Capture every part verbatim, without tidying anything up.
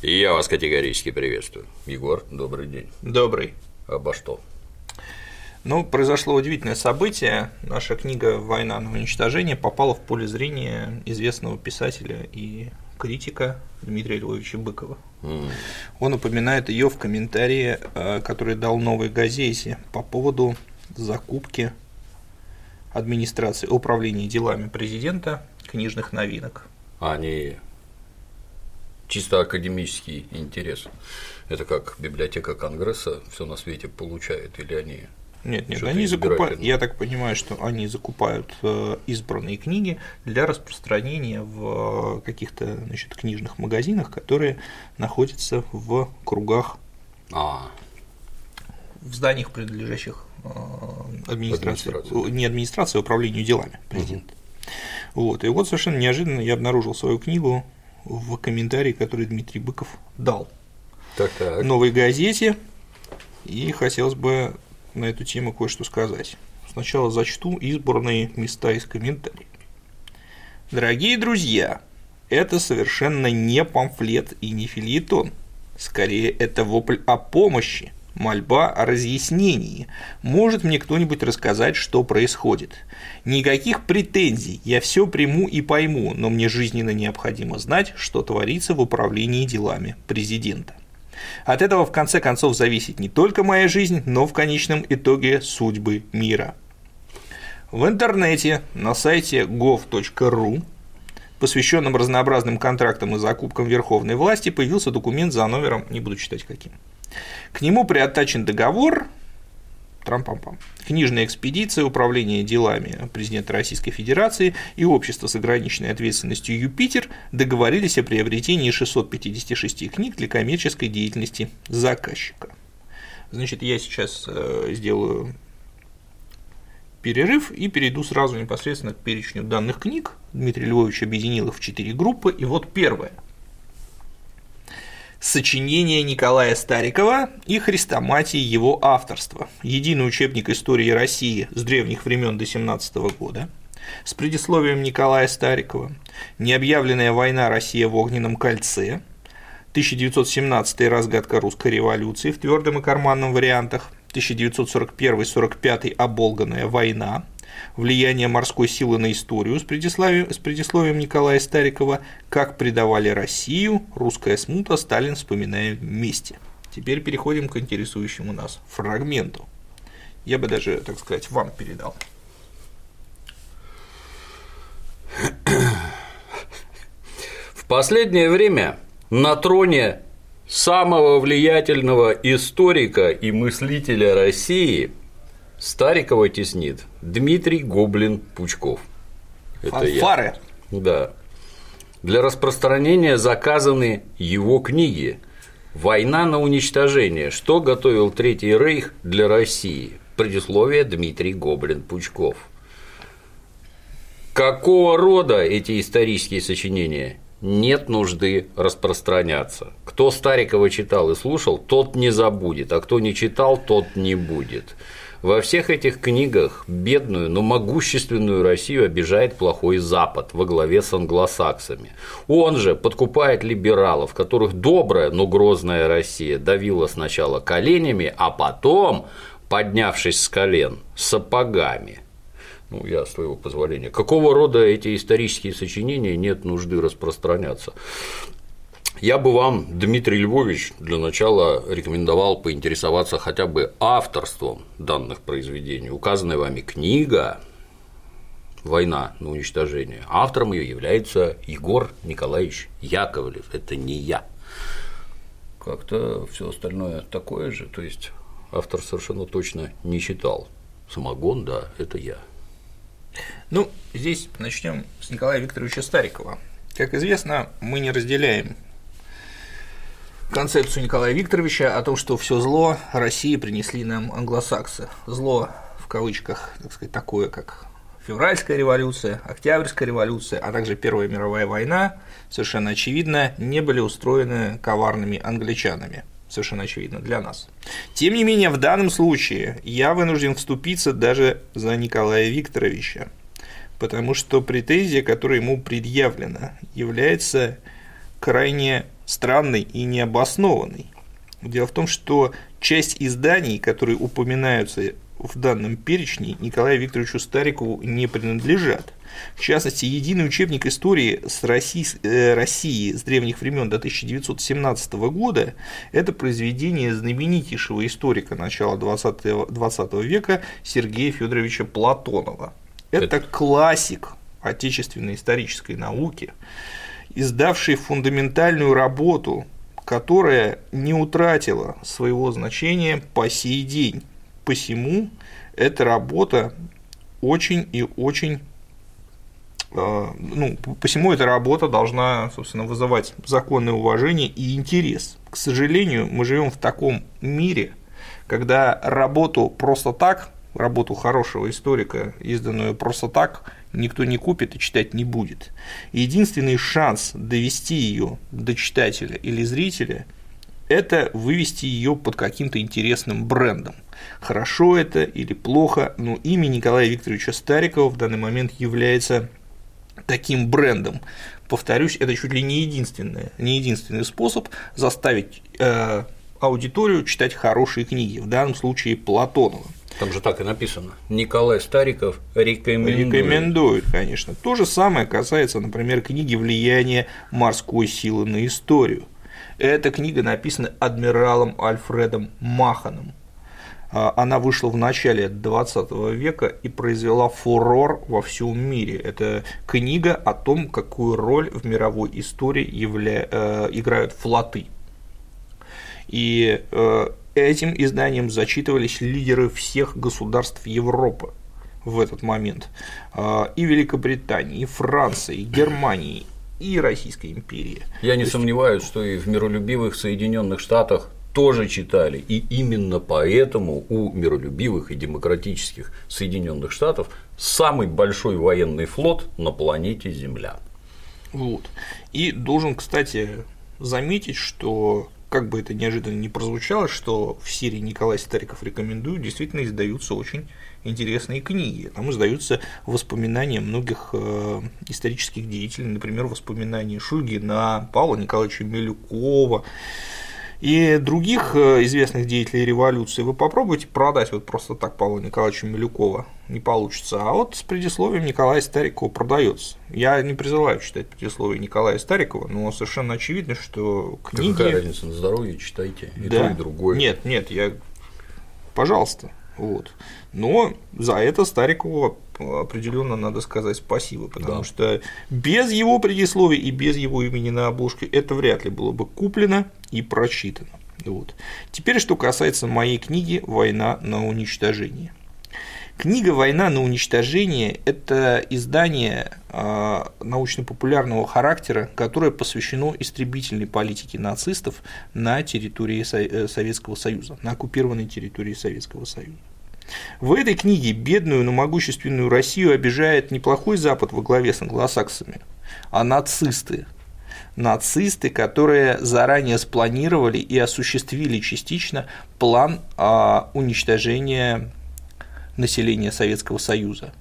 И я вас категорически приветствую. Егор, добрый день. Добрый. Обо что? Ну, произошло удивительное событие. Наша книга «Война на уничтожение» попала в поле зрения известного писателя и критика Дмитрия Львовича Быкова. Mm. Он упоминает ее в комментарии, который дал «Новой газете» по поводу закупки администрации управления делами президента книжных новинок. А не чисто академический интерес. Это как библиотека Конгресса все на свете получает, или они… Нет, нет, они закупают. Я так понимаю, что они закупают избранные книги для распространения в каких-то, значит, книжных магазинах, которые находятся в кругах, а. в зданиях, принадлежащих администрации, администрации. не администрации, а управлению делами президента. Угу. Вот. И вот совершенно неожиданно я обнаружил свою книгу в комментарии, который Дмитрий Быков дал в «Новой газете», и хотелось бы на эту тему кое-что сказать. Сначала зачту избранные места из комментариев. Дорогие друзья, это совершенно не памфлет и не фельетон. Скорее, это вопль о помощи, мольба о разъяснении. Может мне кто-нибудь рассказать, что происходит? Никаких претензий, я все приму и пойму, но мне жизненно необходимо знать, что творится в управлении делами президента. От этого, в конце концов, зависит не только моя жизнь, но в конечном итоге судьбы мира. В интернете на сайте gov.ru, посвященном разнообразным контрактам и закупкам верховной власти, появился документ за номером, не буду читать каким. К нему приаттачен договор трам-пам-пам. «Книжная экспедиция управления делами президента Российской Федерации и общество с ограниченной ответственностью «Юпитер» договорились о приобретении шестисот пятидесяти шести книг для коммерческой деятельности заказчика». Значит, я сейчас сделаю перерыв и перейду сразу непосредственно к перечню данных книг. Дмитрий Львович объединил их в четыре группы, и вот первая. Сочинение Николая Старикова и хрестоматии его авторства. Единый учебник истории России с древних времен до семнадцатого года, с предисловием Николая Старикова. Необъявленная война Россия в огненном кольце. тысяча девятьсот семнадцатый разгадка русской революции в твердом и карманном вариантах. тысяча девятьсот сорок первый — сорок пятый оболганная война. Влияние морской силы на историю с предисловием, с предисловием Николая Старикова. Как предавали Россию, русская смута, Сталин вспоминаем вместе. Теперь переходим к интересующему нас фрагменту. Я бы даже, так сказать, вам передал. В последнее время на троне самого влиятельного историка и мыслителя России Старикова теснит Дмитрий Гоблин Пучков. Фанфары. Это я. Да. Для распространения заказаны его книги «Война на уничтожение. Что готовил Третий Рейх для России». Предисловие Дмитрий Гоблин Пучков. Какого рода эти исторические сочинения? Нет нужды распространяться. Кто Старикова читал и слушал, тот не забудет, а кто не читал, тот не будет. Во всех этих книгах бедную, но могущественную Россию обижает плохой Запад во главе с англосаксами. Он же подкупает либералов, которых добрая, но грозная Россия давила сначала коленями, а потом, поднявшись с колен, сапогами. Ну, я с твоего позволения. Какого рода эти исторические сочинения нет нужды распространяться? Я бы вам, Дмитрий Львович, для начала рекомендовал поинтересоваться хотя бы авторством данных произведений. Указанная вами книга «Война на уничтожение», автором ее является Егор Николаевич Яковлев. Это не я. Как-то все остальное такое же. То есть автор совершенно точно не читал. Самогон, да, это я. Ну, здесь начнем с Николая Викторовича Старикова. Как известно, мы не разделяем концепцию Николая Викторовича о том, что все зло России принесли нам англосаксы. Зло в кавычках, так сказать, такое, как Февральская революция, Октябрьская революция, а также Первая мировая война, совершенно очевидно, не были устроены коварными англичанами. Совершенно очевидно для нас. Тем не менее, в данном случае я вынужден вступиться даже за Николая Викторовича, потому что претензия, которая ему предъявлена, является крайне странный и необоснованный. Дело в том, что часть изданий, которые упоминаются в данном перечне, Николаю Викторовичу Старикову не принадлежат. В частности, единый учебник истории с России, э, России с древних времен до тысяча девятьсот семнадцатого года – это произведение знаменитейшего историка начала двадцатого века Сергея Федоровича Платонова. Это, это... классик отечественной исторической науки, издавший фундаментальную работу, которая не утратила своего значения по сей день. Посему эта работа очень и очень, ну, посему эта работа должна, собственно, вызывать законное уважение и интерес. К сожалению, мы живем в таком мире, когда работу просто так, работу хорошего историка, изданную просто так, никто не купит и читать не будет. Единственный шанс довести ее до читателя или зрителя – это вывести ее под каким-то интересным брендом. Хорошо это или плохо, но имя Николая Викторовича Старикова в данный момент является таким брендом. Повторюсь, это чуть ли не единственный, не единственный способ заставить э, аудиторию читать хорошие книги, в данном случае Платонова. Там же так и написано. Николай Стариков рекомендует. Рекомендует, конечно. То же самое касается, например, книги «Влияние морской силы на историю». Эта книга написана адмиралом Альфредом Маханом. Она вышла в начале двадцатого века и произвела фурор во всем мире. Это книга о том, какую роль в мировой истории явля... играют флоты. И этим изданием зачитывались лидеры всех государств Европы в этот момент. И Великобритании, и Франции, и Германии, и Российской империи. Я не сомневаюсь, что и в миролюбивых Соединенных Штатах тоже читали, и именно поэтому у миролюбивых и демократических Соединенных Штатов самый большой военный флот на планете Земля. Вот. И должен, кстати, заметить, что, как бы это неожиданно ни прозвучало, что в серии «Николай Стариков рекомендует» действительно издаются очень интересные книги. Там издаются воспоминания многих исторических деятелей, например, воспоминания Шульгина, Павла Николаевича Милюкова и других известных деятелей революции. Вы попробуйте продать вот просто так Павла Николаевича Милюкова, не получится. А вот с предисловием Николая Старикова продается. Я не призываю читать предисловие Николая Старикова, но совершенно очевидно, что книги… Какая разница, на здоровье читайте, и да. то, и другое. Нет, нет, я… пожалуйста. Вот. Но за это Старикову определенно надо сказать спасибо, потому да. что без его предисловия и без его имени на обложке это вряд ли было бы куплено и прочитано. Вот. Теперь, что касается моей книги «Война на уничтожение». Книга «Война на уничтожение» – это издание научно-популярного характера, которое посвящено истребительной политике нацистов на территории Советского Союза, на оккупированной территории Советского Союза. В этой книге бедную, но могущественную Россию обижает не плохой Запад во главе с англосаксами, а нацисты. Нацисты, которые заранее спланировали и осуществили частично план уничтожения населения Советского Союза.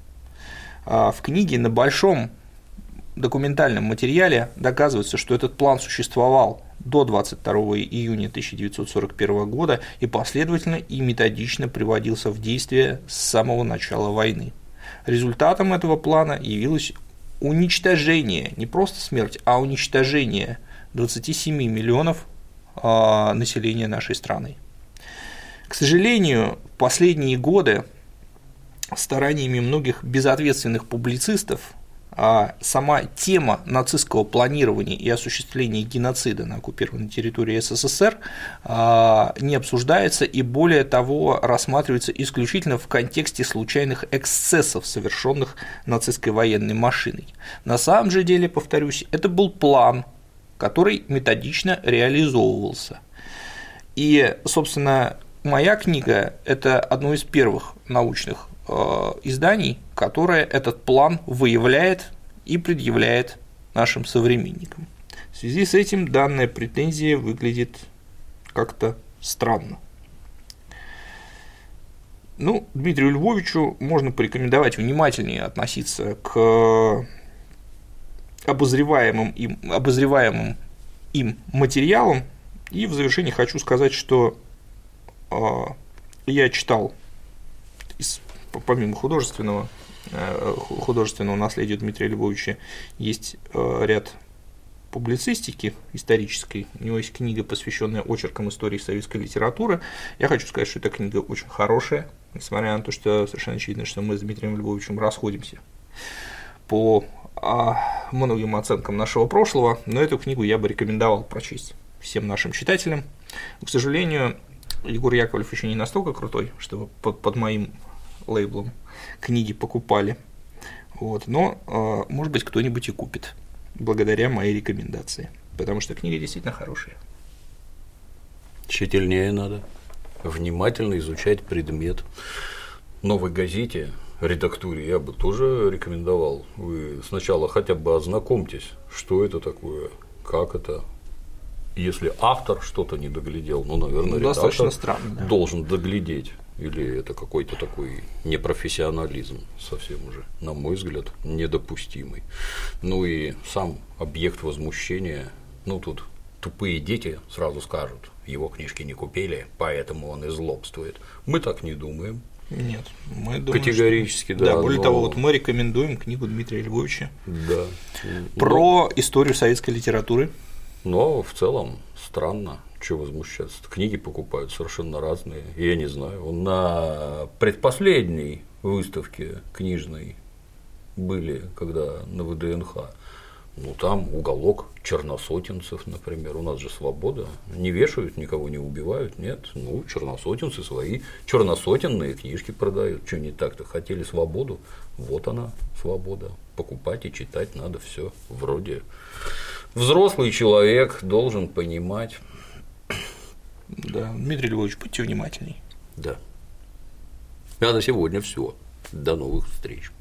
В книге на большом документальном материале доказывается, что этот план существовал до двадцать второго июня тысяча девятьсот сорок первого года и последовательно и методично приводился в действие с самого начала войны. Результатом этого плана явилось уничтожение, не просто смерть, а уничтожение двадцати семи миллионов населения нашей страны. К сожалению, в последние годы стараниями многих безответственных публицистов сама тема нацистского планирования и осуществления геноцида на оккупированной территории СССР не обсуждается и, более того, рассматривается исключительно в контексте случайных эксцессов, совершенных нацистской военной машиной. На самом же деле, повторюсь, это был план, который методично реализовывался. И, собственно, моя книга – это одно из первых научных изданий, которое этот план выявляет и предъявляет нашим современникам. В связи с этим данная претензия выглядит как-то странно. Ну, Дмитрию Львовичу можно порекомендовать внимательнее относиться к обозреваемым им, обозреваемым им материалом. И в завершение хочу сказать, что э, я читал, из, помимо художественного, э, художественного наследия Дмитрия Львовича, есть э, ряд публицистики исторической. У него есть книга, посвященная очеркам истории советской литературы. Я хочу сказать, что эта книга очень хорошая, несмотря на то, что совершенно очевидно, что мы с Дмитрием Львовичем расходимся по а, многим оценкам нашего прошлого, но эту книгу я бы рекомендовал прочесть всем нашим читателям. К сожалению, Егор Яковлев еще не настолько крутой, чтобы под, под моим лейблом книги покупали, вот, но, а, может быть, кто-нибудь и купит благодаря моей рекомендации, потому что книги действительно хорошие. Тщательнее надо, внимательно изучать предмет. Новой газете, редактуре я бы тоже рекомендовал. Вы сначала хотя бы ознакомьтесь, что это такое, как это. Если автор что-то не доглядел, ну, наверное, ну, редактор странно, должен да. доглядеть. Или это какой-то такой непрофессионализм совсем уже, на мой взгляд, недопустимый. Ну и сам объект возмущения, ну тут тупые дети сразу скажут, его книжки не купили, поэтому он и злобствует. Мы так не думаем. Нет, мы думаем, категорически, что... да. да более но... того, вот мы рекомендуем книгу Дмитрия Львовича да. про но... историю советской литературы. Но в целом странно, что возмущаться. Книги покупают совершенно разные. Я не знаю. На предпоследней выставке книжной были, когда на вэ дэ эн ха. Ну, там уголок черносотенцев, например, у нас же свобода, не вешают, никого не убивают, нет, ну, черносотенцы свои, черносотенные книжки продают, что не так-то, хотели свободу, вот она, свобода, покупать и читать надо все вроде. Взрослый человек должен понимать. Да, Дмитрий Львович, будьте внимательней. Да. А на сегодня все. До новых встреч.